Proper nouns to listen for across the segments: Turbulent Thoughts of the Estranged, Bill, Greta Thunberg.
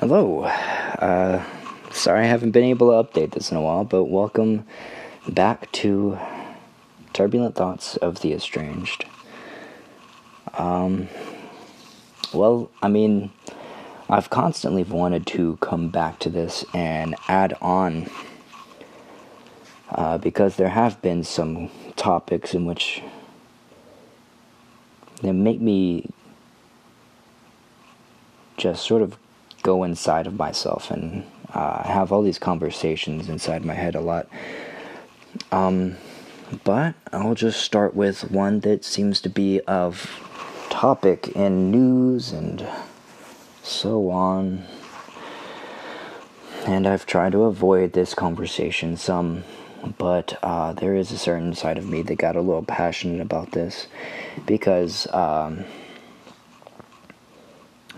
Hello. Sorry I haven't been able to update this in a while, but welcome back to Turbulent Thoughts of the Estranged. I've constantly wanted to come back to this and add on, because there have been some topics in which they make me just sort of go inside of myself and have all these conversations inside my head a lot. But I'll just start with one that seems to be of topic in news and so on. And I've tried to avoid this conversation some, but there is a certain side of me that got a little passionate about this because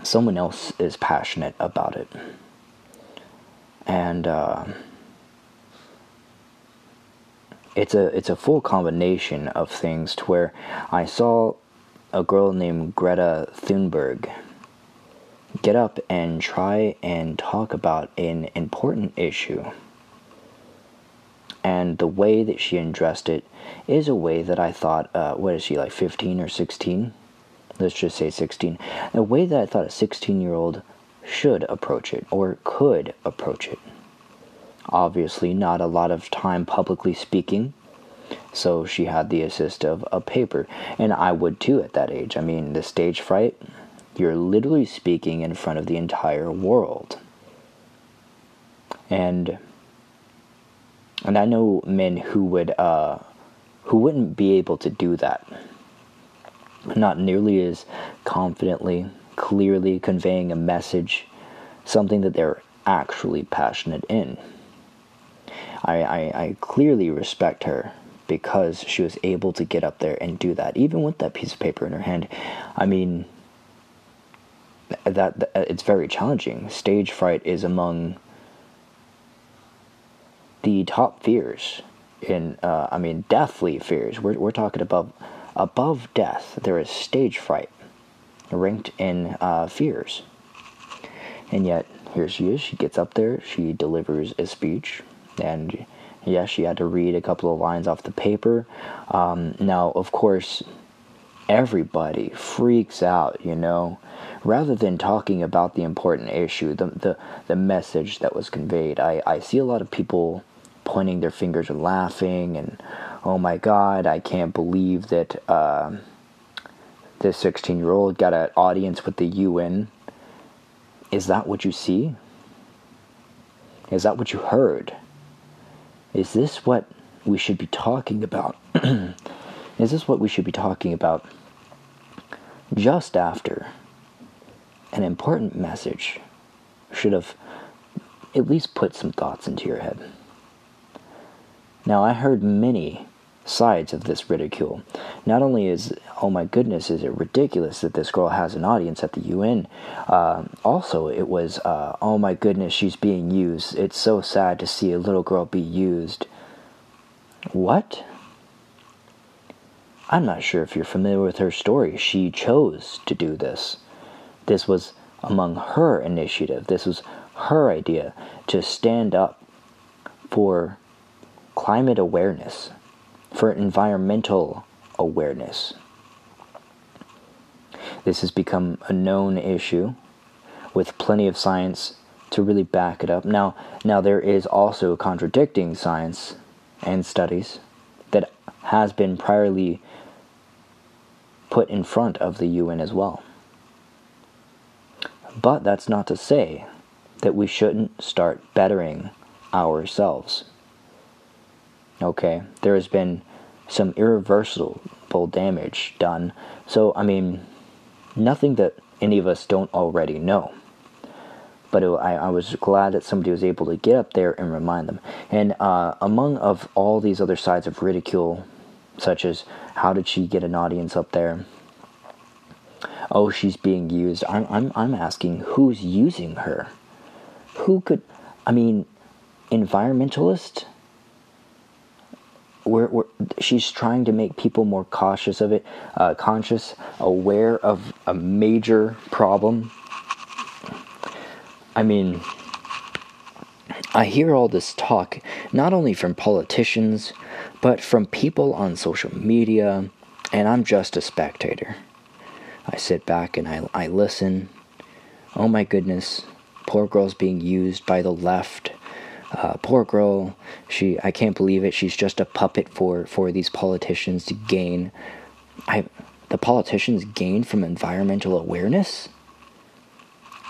someone else is passionate about it. And it's a full combination of things to where I saw a girl named Greta Thunberg get up and try and talk about an important issue. And the way that she addressed it is a way that I thought, what is she, like 15 or 16? Let's just say 16. The way that I thought a 16-year-old should approach it, or could approach it. Obviously, not a lot of time publicly speaking, so she had the assist of a paper. And I would too at that age. I mean, the stage fright, you're literally speaking in front of the entire world. And I know men who wouldn't be able to do that. Not nearly as confidently, clearly conveying a message, something that they're actually passionate in. I clearly respect her because she was able to get up there and do that, even with that piece of paper in her hand. I mean, that it's very challenging. Stage fright is among the top fears in, deathly fears. We're talking about above death, there is stage fright, ranked in fears. And yet, here she is, she gets up there, she delivers a speech, and yes, she had to read a couple of lines off the paper. Now, of course, everybody freaks out, you know. Rather than talking about the important issue, the message that was conveyed, I see a lot of people pointing their fingers and laughing and, oh my God, I can't believe that this 16-year-old got an audience with the UN. Is that what you see? Is that what you heard? Is this what we should be talking about? Is this what we should be talking about just after an important message should have at least put some thoughts into your head? Now, I heard many sides of this ridicule. Not only is, oh my goodness, is it ridiculous that this girl has an audience at the UN, also it was, oh my goodness, she's being used. It's so sad to see a little girl be used. What? I'm not sure if you're familiar with her story. She chose to do this. This was among her initiative. This was her idea to stand up for climate awareness, for environmental awareness. This has become a known issue with plenty of science to really back it up. Now there is also contradicting science and studies that has been priorly put in front of the UN as well. But that's not to say that we shouldn't start bettering ourselves. Okay, there has been some irreversible damage done. So, I mean, nothing that any of us don't already know. But I was glad that somebody was able to get up there and remind them. And among of all these other sides of ridicule, such as how did she get an audience up there? Oh, she's being used. I'm asking, who's using her? Who could? I mean, environmentalist? She's trying to make people more cautious of it, aware of a major problem. I mean, I hear all this talk, not only from politicians, but from people on social media, and I'm just a spectator. I sit back and I listen. Oh my goodness, poor girl's being used by the left. Poor girl, I can't believe it, she's just a puppet for these politicians to gain. The politicians gain from environmental awareness?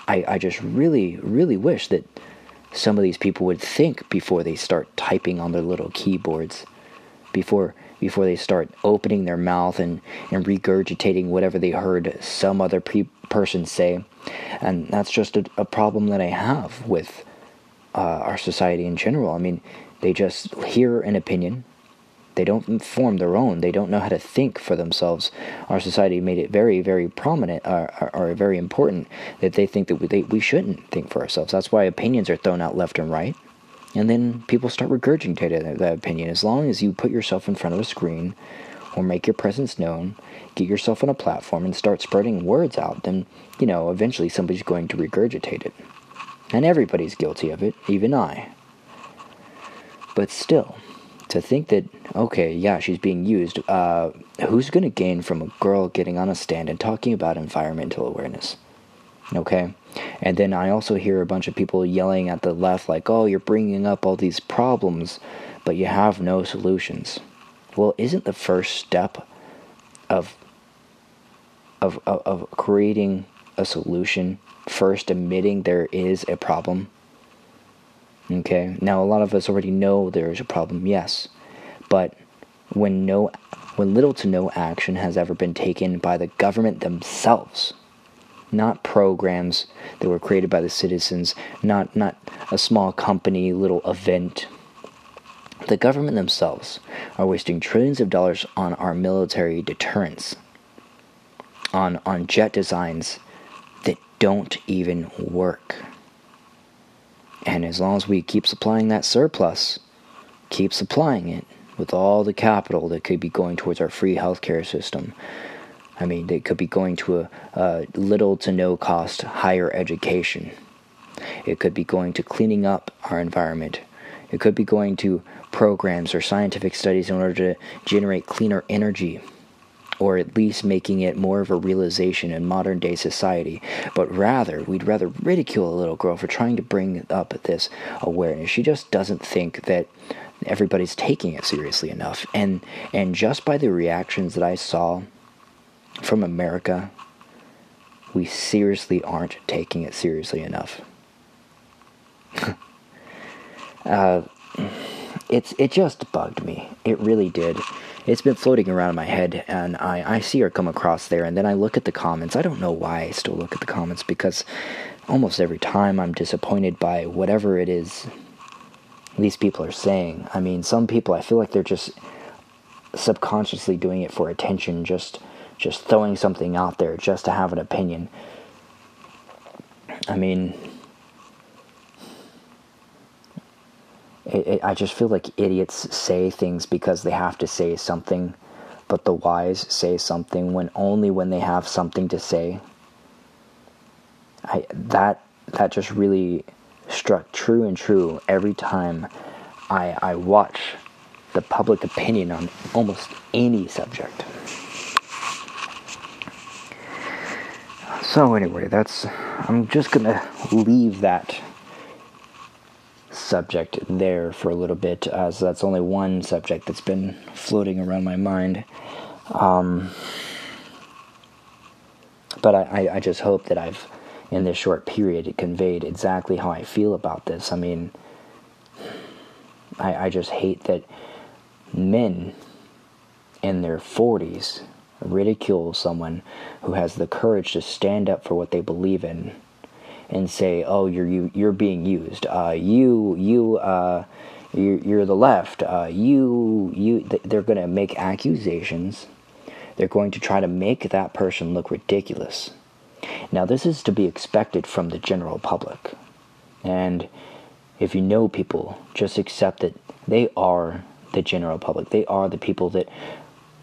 I just really, really wish that some of these people would think before they start typing on their little keyboards, before they start opening their mouth and regurgitating whatever they heard some other person say. And that's just a problem that I have with our society in general. I mean, they just hear an opinion. They don't form their own. They don't know how to think for themselves. Our society made it very, very prominent, or very important, that they think that we shouldn't think for ourselves. That's why opinions are thrown out left and right. And then people start regurgitating that opinion. As long as you put yourself in front of a screen or make your presence known, get yourself on a platform and start spreading words out, then, you know, eventually somebody's going to regurgitate it. And everybody's guilty of it, even I. But still, to think that, okay, yeah, she's being used, who's going to gain from a girl getting on a stand and talking about environmental awareness? Okay? And then I also hear a bunch of people yelling at the left, like, oh, you're bringing up all these problems, but you have no solutions. Well, isn't the first step of creating a solution first admitting there is a problem? Okay, now a lot of us already know there is a problem, yes, but when little to no action has ever been taken by the government themselves, not programs that were created by the citizens, not a small company, little event. The government themselves are wasting trillions of dollars on our military deterrence, on jet designs that don't even work. And as long as we keep supplying that surplus, keep supplying it with all the capital that could be going towards our free healthcare system, I mean, it could be going to a little to no cost higher education. It could be going to cleaning up our environment. It could be going to programs or scientific studies in order to generate cleaner energy, or at least making it more of a realization in modern day society. But rather, we'd rather ridicule a little girl for trying to bring up this awareness. She just doesn't think that everybody's taking it seriously enough. And just by the reactions that I saw from America, we seriously aren't taking it seriously enough. It just bugged me. It really did. It's been floating around in my head, and I see her come across there, and then I look at the comments. I don't know why I still look at the comments, because almost every time I'm disappointed by whatever it is these people are saying. I mean, some people, I feel like they're just subconsciously doing it for attention, just throwing something out there just to have an opinion. I mean, I just feel like idiots say things because they have to say something, but the wise say something only when they have something to say. That just really struck true every time I watch the public opinion on almost any subject. So anyway, I'm just gonna leave that subject there for a little bit, so that's only one subject that's been floating around my mind, but I just hope that I've, in this short period, conveyed exactly how I feel about this. I mean, I just hate that men in their 40s ridicule someone who has the courage to stand up for what they believe in and say, "Oh, you're being used. You're the left. They're going to make accusations. They're going to try to make that person look ridiculous." Now, this is to be expected from the general public, and if you know people, just accept that they are the general public. They are the people that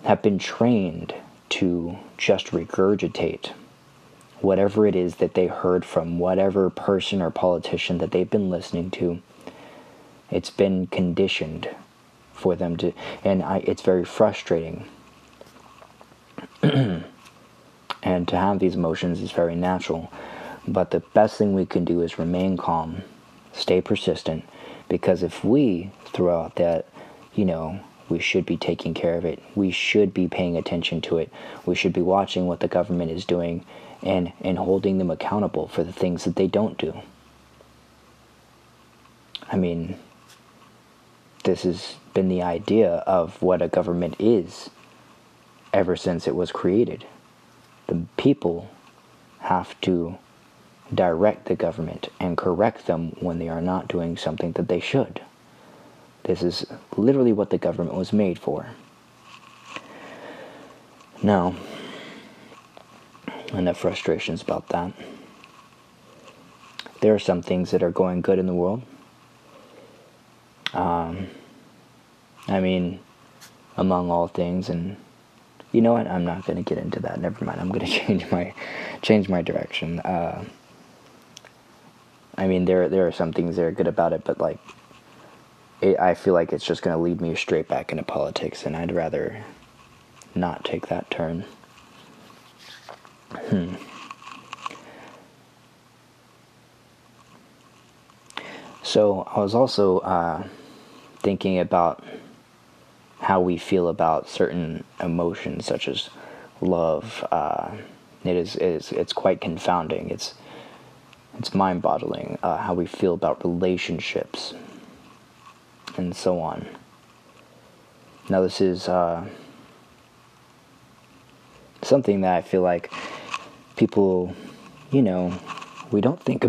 have been trained to just regurgitate whatever it is that they heard from whatever person or politician that they've been listening to. It's been conditioned for them to, it's very frustrating. And to have these emotions is very natural. But the best thing we can do is remain calm, stay persistent, because if we throw out that, we should be taking care of it, we should be paying attention to it, we should be watching what the government is doing and holding them accountable for the things that they don't do. I mean, this has been the idea of what a government is ever since it was created. The people have to direct the government and correct them when they are not doing something that they should. This is literally what the government was made for. Now, enough frustrations about that. There are some things that are going good in the world. Among all things, and you know what? I'm not going to get into that. Never mind. I'm going to change my direction. There are some things that are good about it, but I feel like it's just going to lead me straight back into politics, and I'd rather not take that turn. So I was also thinking about how we feel about certain emotions, such as love. It's quite confounding. It's mind-boggling how we feel about relationships and so on. Now, this is something that I feel like people, we don't think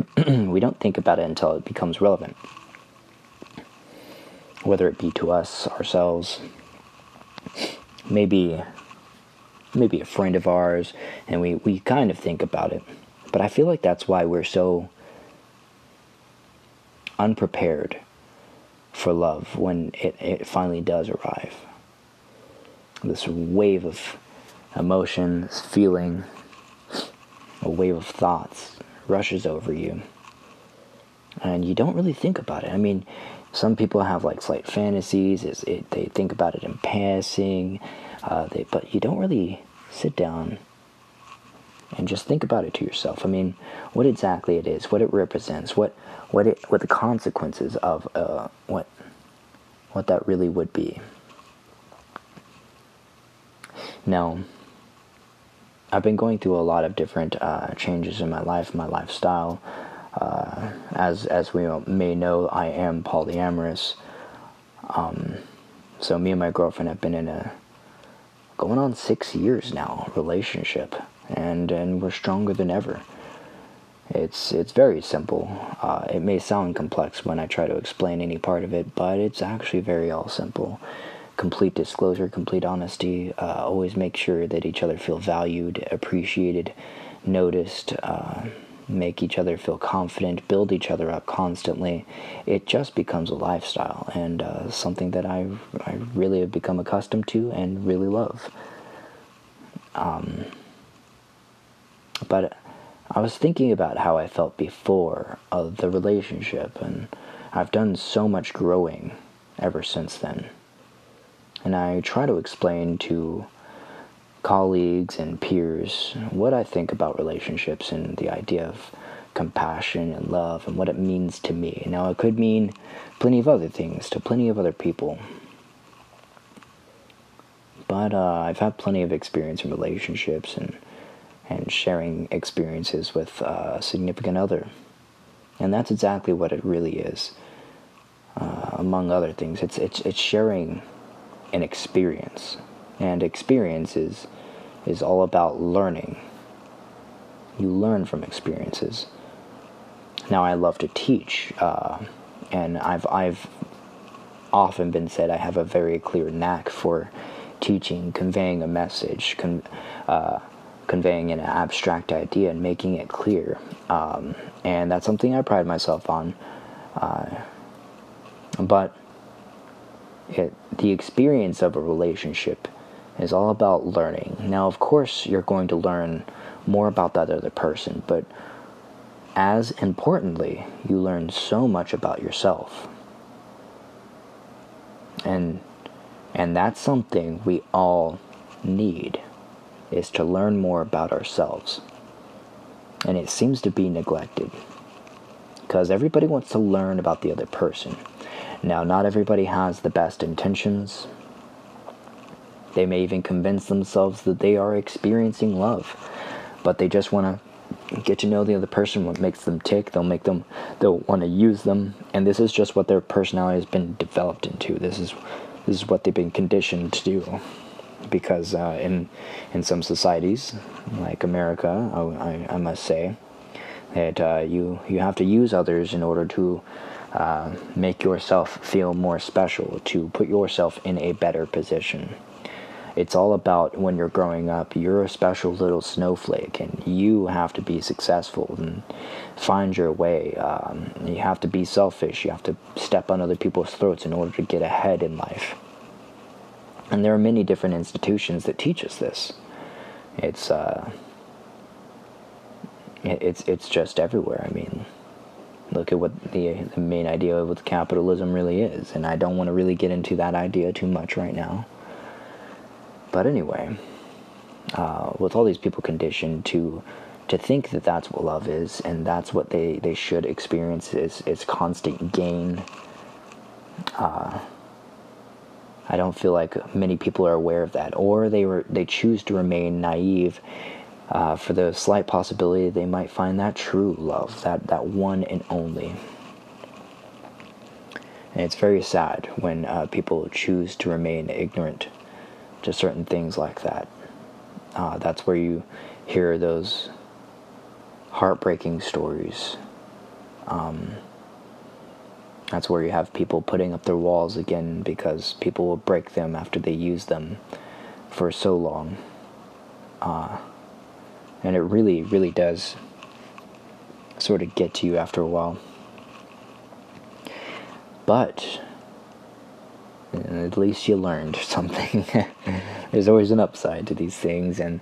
about it until it becomes relevant. Whether it be to us, ourselves, maybe a friend of ours, and we kind of think about it. But I feel like that's why we're so unprepared for love when it finally does arrive. This wave of emotions, feeling, a wave of thoughts rushes over you. And you don't really think about it. Some people have slight fantasies. They think about it in passing, but you don't really sit down and just think about it to yourself. What exactly it is, what it represents, what the consequences of what that really would be. Now, I've been going through a lot of different changes in my life, my lifestyle. As we may know, I am polyamorous. So me and my girlfriend have been in a going on 6 years now relationship, and we're stronger than ever. It's very simple. It may sound complex when I try to explain any part of it, but it's actually very all simple. Complete disclosure, complete honesty. Always make sure that each other feel valued, appreciated, noticed. Make each other feel confident, build each other up constantly. It just becomes a lifestyle and something that I really have become accustomed to and really love. But I was thinking about how I felt before of the relationship, and I've done so much growing ever since then. And I try to explain to colleagues and peers what I think about relationships and the idea of compassion and love and what it means to me. Now, it could mean plenty of other things to plenty of other people. But I've had plenty of experience in relationships and sharing experiences with a significant other. And that's exactly what it really is. Among other things, it's sharing an experience. And experiences is all about learning. You learn from experiences. Now, I love to teach, and I've often been said I have a very clear knack for teaching, conveying a message, conveying an abstract idea and making it clear. And that's something I pride myself on. But the experience of a relationship is all about learning. Now, of course, you're going to learn more about that other person, but as importantly, you learn so much about yourself. And that's something we all need, is to learn more about ourselves. And it seems to be neglected, because everybody wants to learn about the other person. Now, not everybody has the best intentions. They may even convince themselves that they are experiencing love, but they just want to get to know the other person, what makes them tick. They'll want to use them, and this is just what their personality has been developed into. This is what they've been conditioned to do, because in some societies, like America, I must say, that you have to use others in order to make yourself feel more special, to put yourself in a better position. It's all about, when you're growing up, you're a special little snowflake, and you have to be successful and find your way. You have to be selfish. You have to step on other people's throats in order to get ahead in life. And there are many different institutions that teach us this. It's just everywhere. I mean, look at what the main idea of what capitalism really is, and I don't want to really get into that idea too much right now. But anyway, with all these people conditioned to think that that's what love is, and that's what they should experience, is constant gain. I don't feel like many people are aware of that, or they choose to remain naive for the slight possibility they might find that true love, that one and only. And it's very sad when people choose to remain ignorant to certain things like that. That's where you hear those heartbreaking stories. That's where you have people putting up their walls again because people will break them after they use them for so long. And it really, really does sort of get to you after a while. But at least you learned something. There's always an upside to these things, and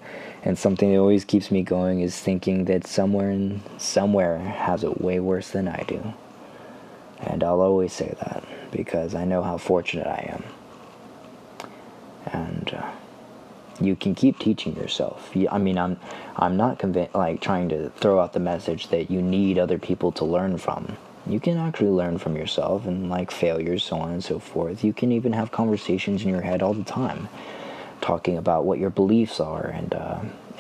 something that always keeps me going is thinking that somewhere has it way worse than I do. And I'll always say that because I know how fortunate I am. And you can keep teaching yourself. I mean, I'm not trying to throw out the message that you need other people to learn from. You can actually learn from yourself and failures, so on and so forth. You can even have conversations in your head all the time, talking about what your beliefs are,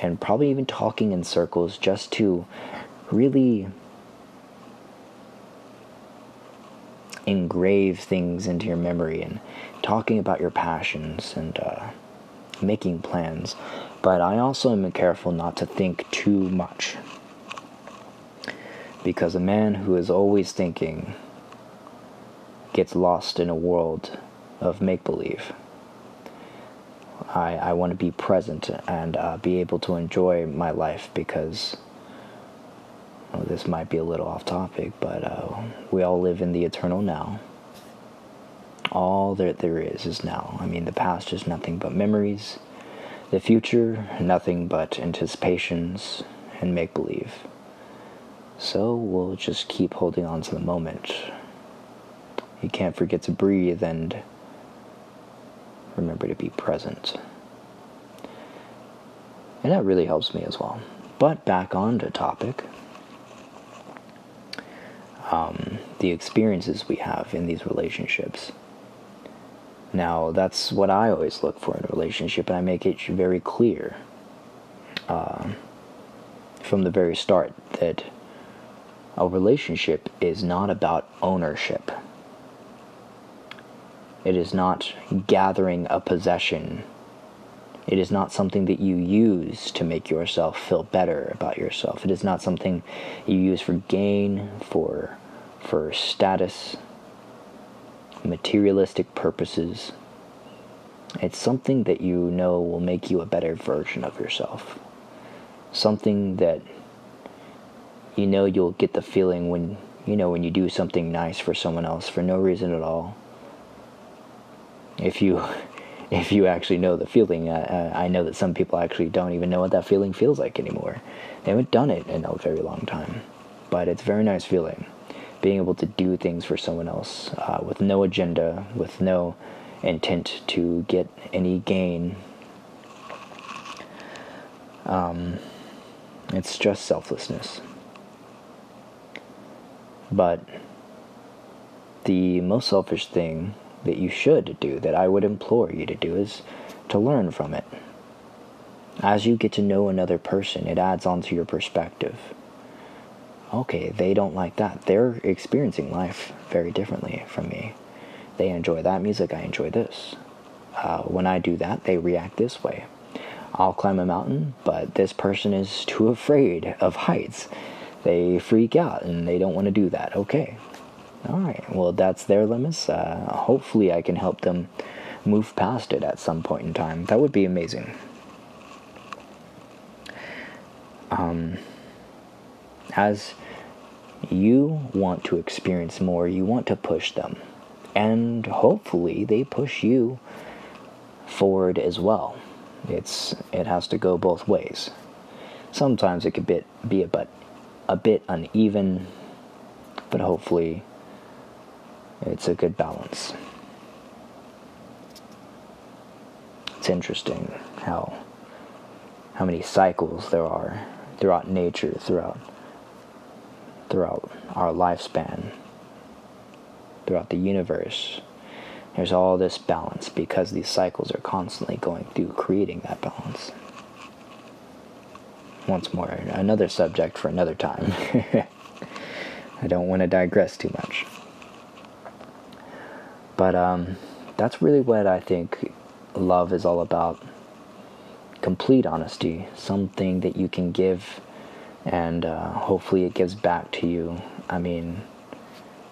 and probably even talking in circles just to really engrave things into your memory, and talking about your passions and making plans. But I also am careful not to think too much, because a man who is always thinking gets lost in a world of make-believe. I want to be present and be able to enjoy my life, because this might be a little off topic, but we all live in the eternal now. All that there is now. I mean, the past is nothing but memories. The future, nothing but anticipations and make-believe. So we'll just keep holding on to the moment. You can't forget to breathe and remember to be present. And that really helps me as well. But back on to topic. The experiences we have in these relationships. Now, that's what I always look for in a relationship, and I make it very clear from the very start that a relationship is not about ownership. It is not gathering a possession. It is not something that you use to make yourself feel better about yourself. It is not something you use for gain, for status, materialistic purposes. It's something that you know will make you a better version of yourself. Something that you know you'll get the feeling when you do something nice for someone else for no reason at all. If you if you actually know the feeling. I know that some people actually don't even know what that feeling feels like anymore. They haven't done it in a very long time. But it's a very nice feeling, being able to do things for someone else with no agenda, with no intent to get any gain. It's just selflessness. But the most selfish thing that you should do, that I would implore you to do, is to learn from it. As you get to know another person, it adds on to your perspective. Okay, they don't like that. They're experiencing life very differently from me. They enjoy that music, I enjoy this. When I do that, they react this way. I'll climb a mountain, but this person is too afraid of heights. They freak out and they don't want to do that. Okay. All right. Well, that's their limits. Hopefully I can help them move past it at some point in time. That would be amazing. As you want to experience more, you want to push them. And hopefully they push you forward as well. It has to go both ways. Sometimes it could be a bit uneven, but hopefully it's a good balance. It's interesting how many cycles there are throughout nature, throughout our lifespan, throughout the universe. There's all this balance because these cycles are constantly going through creating that balance. Once more, another subject for another time. I don't want to digress too much. But that's really what I think love is all about. Complete honesty, something that you can give, and hopefully it gives back to you. I mean,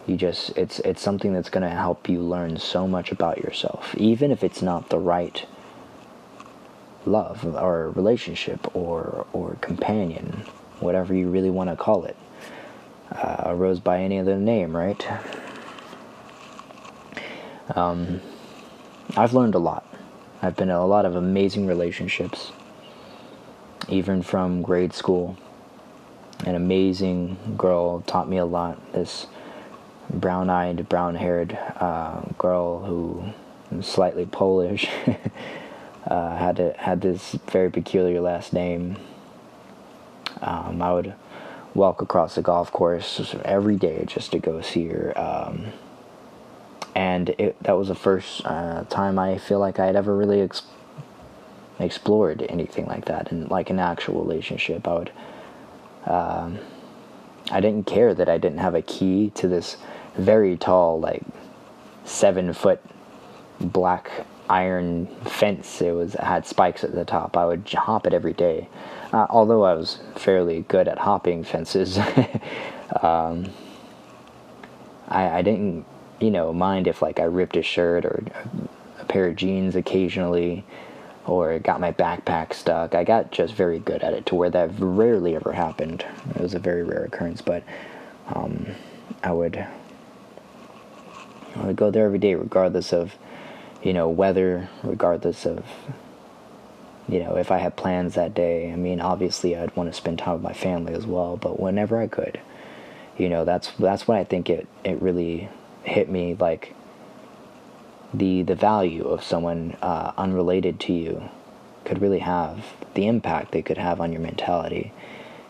it's something that's going to help you learn so much about yourself, even if it's not the right love or relationship or companion, whatever you really want to call it. A rose by any other name, right? I've learned a lot. I've been in a lot of amazing relationships, even from grade school. An amazing girl taught me a lot. This brown-eyed, brown-haired girl who was slightly Polish, had this very peculiar last name. I would walk across the golf course every day just to go see her. That was the first time I feel like I had ever really explored anything like that, and like an actual relationship. I didn't care that I didn't have a key to this very tall, like 7-foot black iron fence. It had spikes at the top. I would hop it every day. Although I was fairly good at hopping fences, I didn't, mind if like I ripped a shirt or a pair of jeans occasionally, or got my backpack stuck. I got just very good at it to where that rarely ever happened. It was a very rare occurrence, but I would go there every day, regardless of weather, regardless of if I had plans that day. I mean, obviously I'd want to spend time with my family as well, but whenever I could, that's when I think it really hit me, like the value of someone unrelated to you could really have, the impact they could have on your mentality.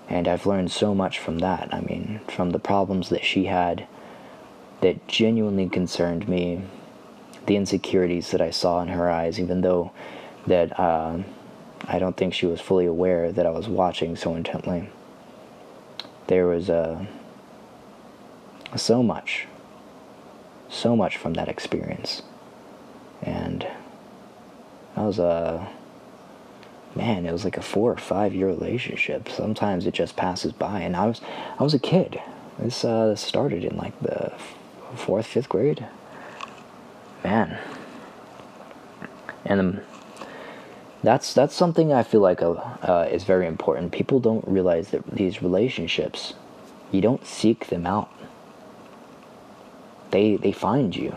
And I've learned so much from that. I mean, from the problems that she had that genuinely concerned me, the insecurities that I saw in her eyes, even though that I don't think she was fully aware that I was watching so intently. There was so much from that experience. And I was it was like a 4 or 5 year relationship. Sometimes it just passes by, and I was a kid. This started in like the 4th, 5th grade. Man. And that's something I feel like is very important. People don't realize that these relationships, you don't seek them out. They find you.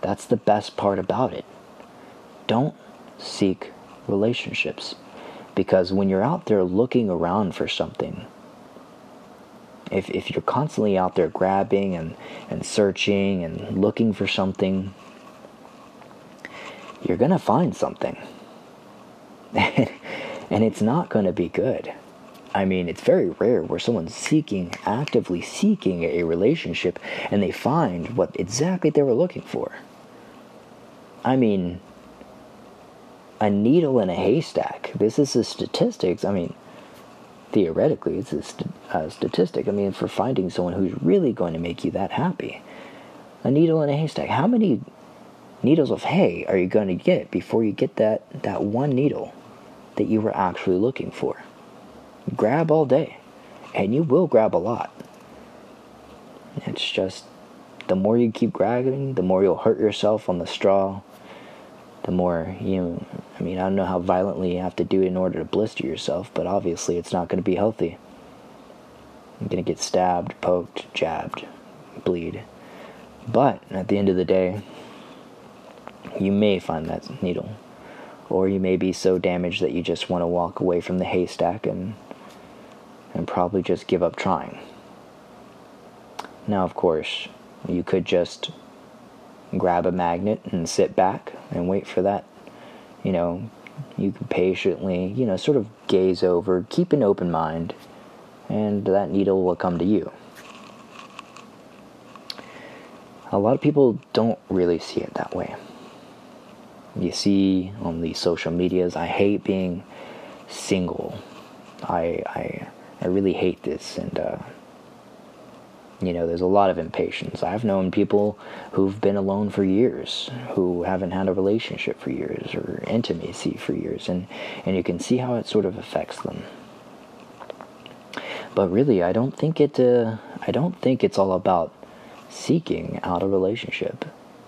That's the best part about it. don't seek relationships. Because when you're out there looking around for something, if you're constantly out there grabbing and searching and looking for something, you're going to find something. And it's not going to be good. I mean, it's very rare where someone's actively seeking a relationship and they find what exactly they were looking for. I mean, a needle in a haystack. This is the statistics. I mean, theoretically, it's a statistic. I mean, for finding someone who's really going to make you that happy. A needle in a haystack. How many needles of hay are you going to get before you get that one needle that you were actually looking for? Grab all day, and you will grab a lot. It's just, the more you keep grabbing, the more you'll hurt yourself on the straw. The more I don't know how violently you have to do it in order to blister yourself, but obviously it's not going to be healthy. You're going to get stabbed, poked, jabbed, bleed. But at the end of the day, you may find that needle. Or you may be so damaged that you just want to walk away from the haystack and probably just give up trying. Now, of course, you could just grab a magnet and sit back and wait for that. You can patiently, sort of gaze over, keep an open mind, and that needle will come to you. A lot of people don't really see it that way. You see on the social medias, I hate being single. I really hate this, and there's a lot of impatience. I've known people who've been alone for years, who haven't had a relationship for years or intimacy for years, and you can see how it sort of affects them. But really, I don't think it. I don't think it's all about seeking out a relationship.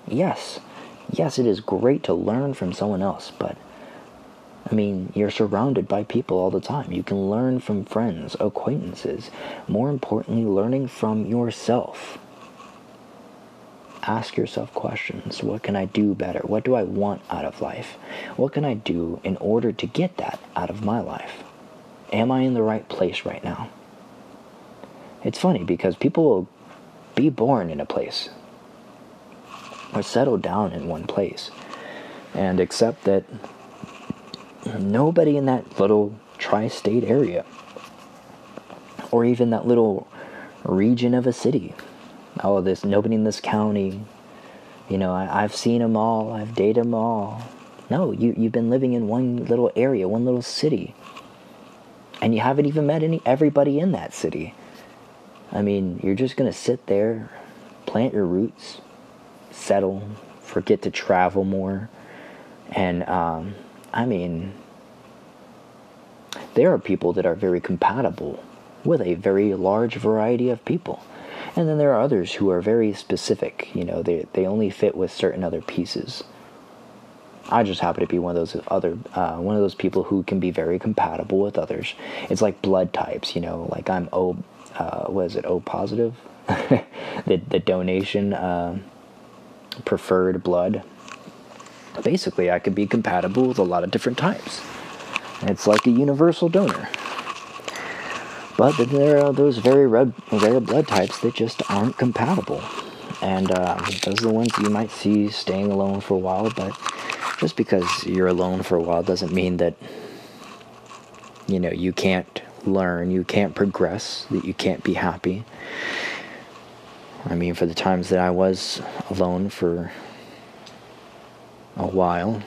Yes, it is great to learn from someone else, but you're surrounded by people all the time. You can learn from friends, acquaintances. More importantly, learning from yourself. Ask yourself questions. What can I do better? What do I want out of life? What can I do in order to get that out of my life? Am I in the right place right now? It's funny because people will be born in a place or settle down in one place and accept that nobody in that little tri-state area or even that little region of a city, nobody in this county, I've seen them all, I've dated them all. No, you've been living in one little area, one little city, and you haven't even met everybody in that city. You're just going to sit there, plant your roots, settle, forget to travel more, and there are people that are very compatible with a very large variety of people, and then there are others who are very specific. They only fit with certain other pieces. I just happen to be one of those one of those people who can be very compatible with others. It's like blood types, like I'm O positive, the donation preferred blood. Basically, I could be compatible with a lot of different types. It's like a universal donor. But then there are those very rare blood types that just aren't compatible. And those are the ones you might see staying alone for a while, but just because you're alone for a while doesn't mean that, you can't learn, you can't progress, that you can't be happy. For the times that I was alone for a while,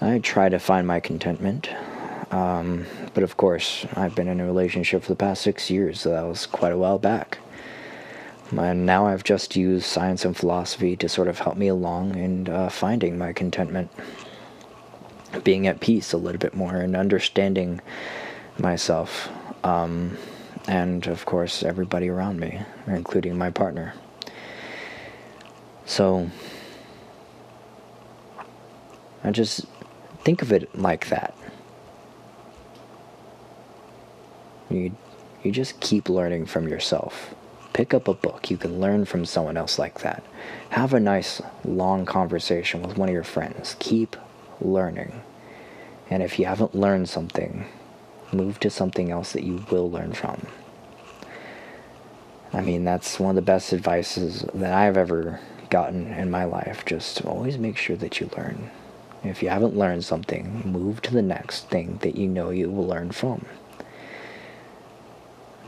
I try to find my contentment. But of course, I've been in a relationship for the past 6 years, so that was quite a while back. And now I've just used science and philosophy to sort of help me along in finding my contentment, being at peace a little bit more, and understanding myself. And of course, everybody around me, including my partner. So, I just think of it like that. You just keep learning from yourself. Pick up a book. You can learn from someone else like that. Have a nice long conversation with one of your friends. Keep learning. And if you haven't learned something, move to something else that you will learn from. I mean, that's one of the best advices that I've ever gotten in my life. Just always make sure that you learn. If you haven't learned something, move to the next thing that you know you will learn from.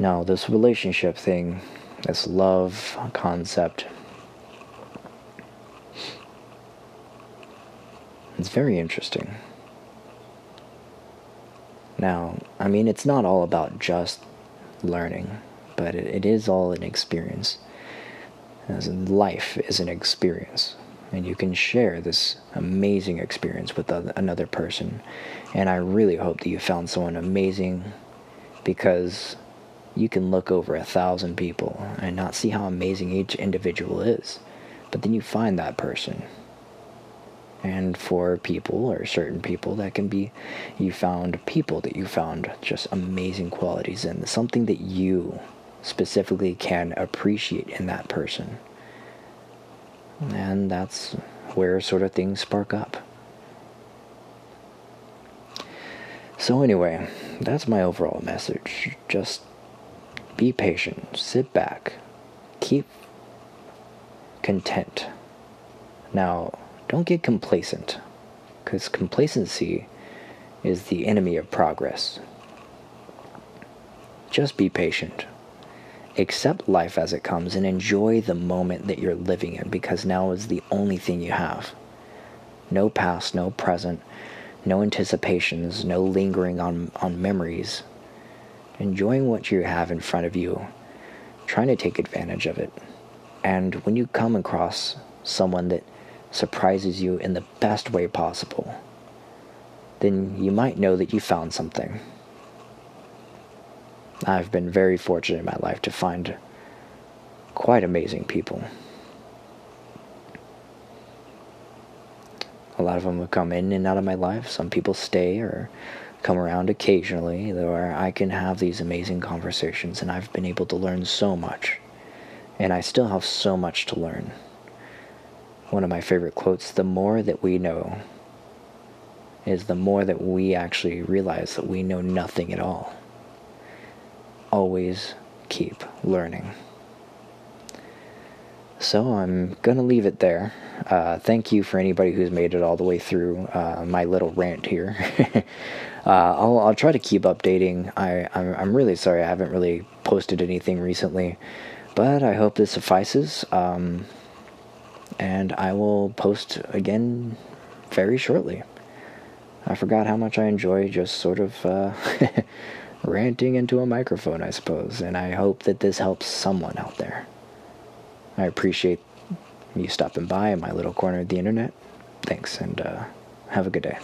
Now, this relationship thing, this love concept, it's very interesting. Now, I mean, it's not all about just learning, but it is all an experience. As life is an experience, and you can share this amazing experience with another person. And I really hope that you found someone amazing, because you can look over 1,000 people and not see how amazing each individual is. But then you find that person. And for people, or certain people, that can be, you found people that you found just amazing qualities in. Something that you specifically can appreciate in that person. And that's where sort of things spark up. So anyway, that's my overall message. Just be patient. Sit back. Keep content. Now, don't get complacent, because complacency is the enemy of progress. Just be patient. Accept life as it comes and enjoy the moment that you're living in, because now is the only thing you have. No past, no present, no anticipations, no lingering on memories. Enjoying what you have in front of you, trying to take advantage of it. And when you come across someone that surprises you in the best way possible, then you might know that you found something. I've been very fortunate in my life to find quite amazing people. A lot of them have come in and out of my life. Some people stay or come around occasionally, where I can have these amazing conversations, and I've been able to learn so much. And I still have so much to learn. One of my favorite quotes, the more that we know, is the more that we actually realize that we know nothing at all. Always keep learning. So I'm going to leave it there. Thank you for anybody who's made it all the way through my little rant here. I'll try to keep updating. I'm really sorry I haven't really posted anything recently, but I hope this suffices. And I will post again very shortly. I forgot how much I enjoy just sort of ranting into a microphone, I suppose. And I hope that this helps someone out there. I appreciate you stopping by in my little corner of the internet. Thanks, and have a good day.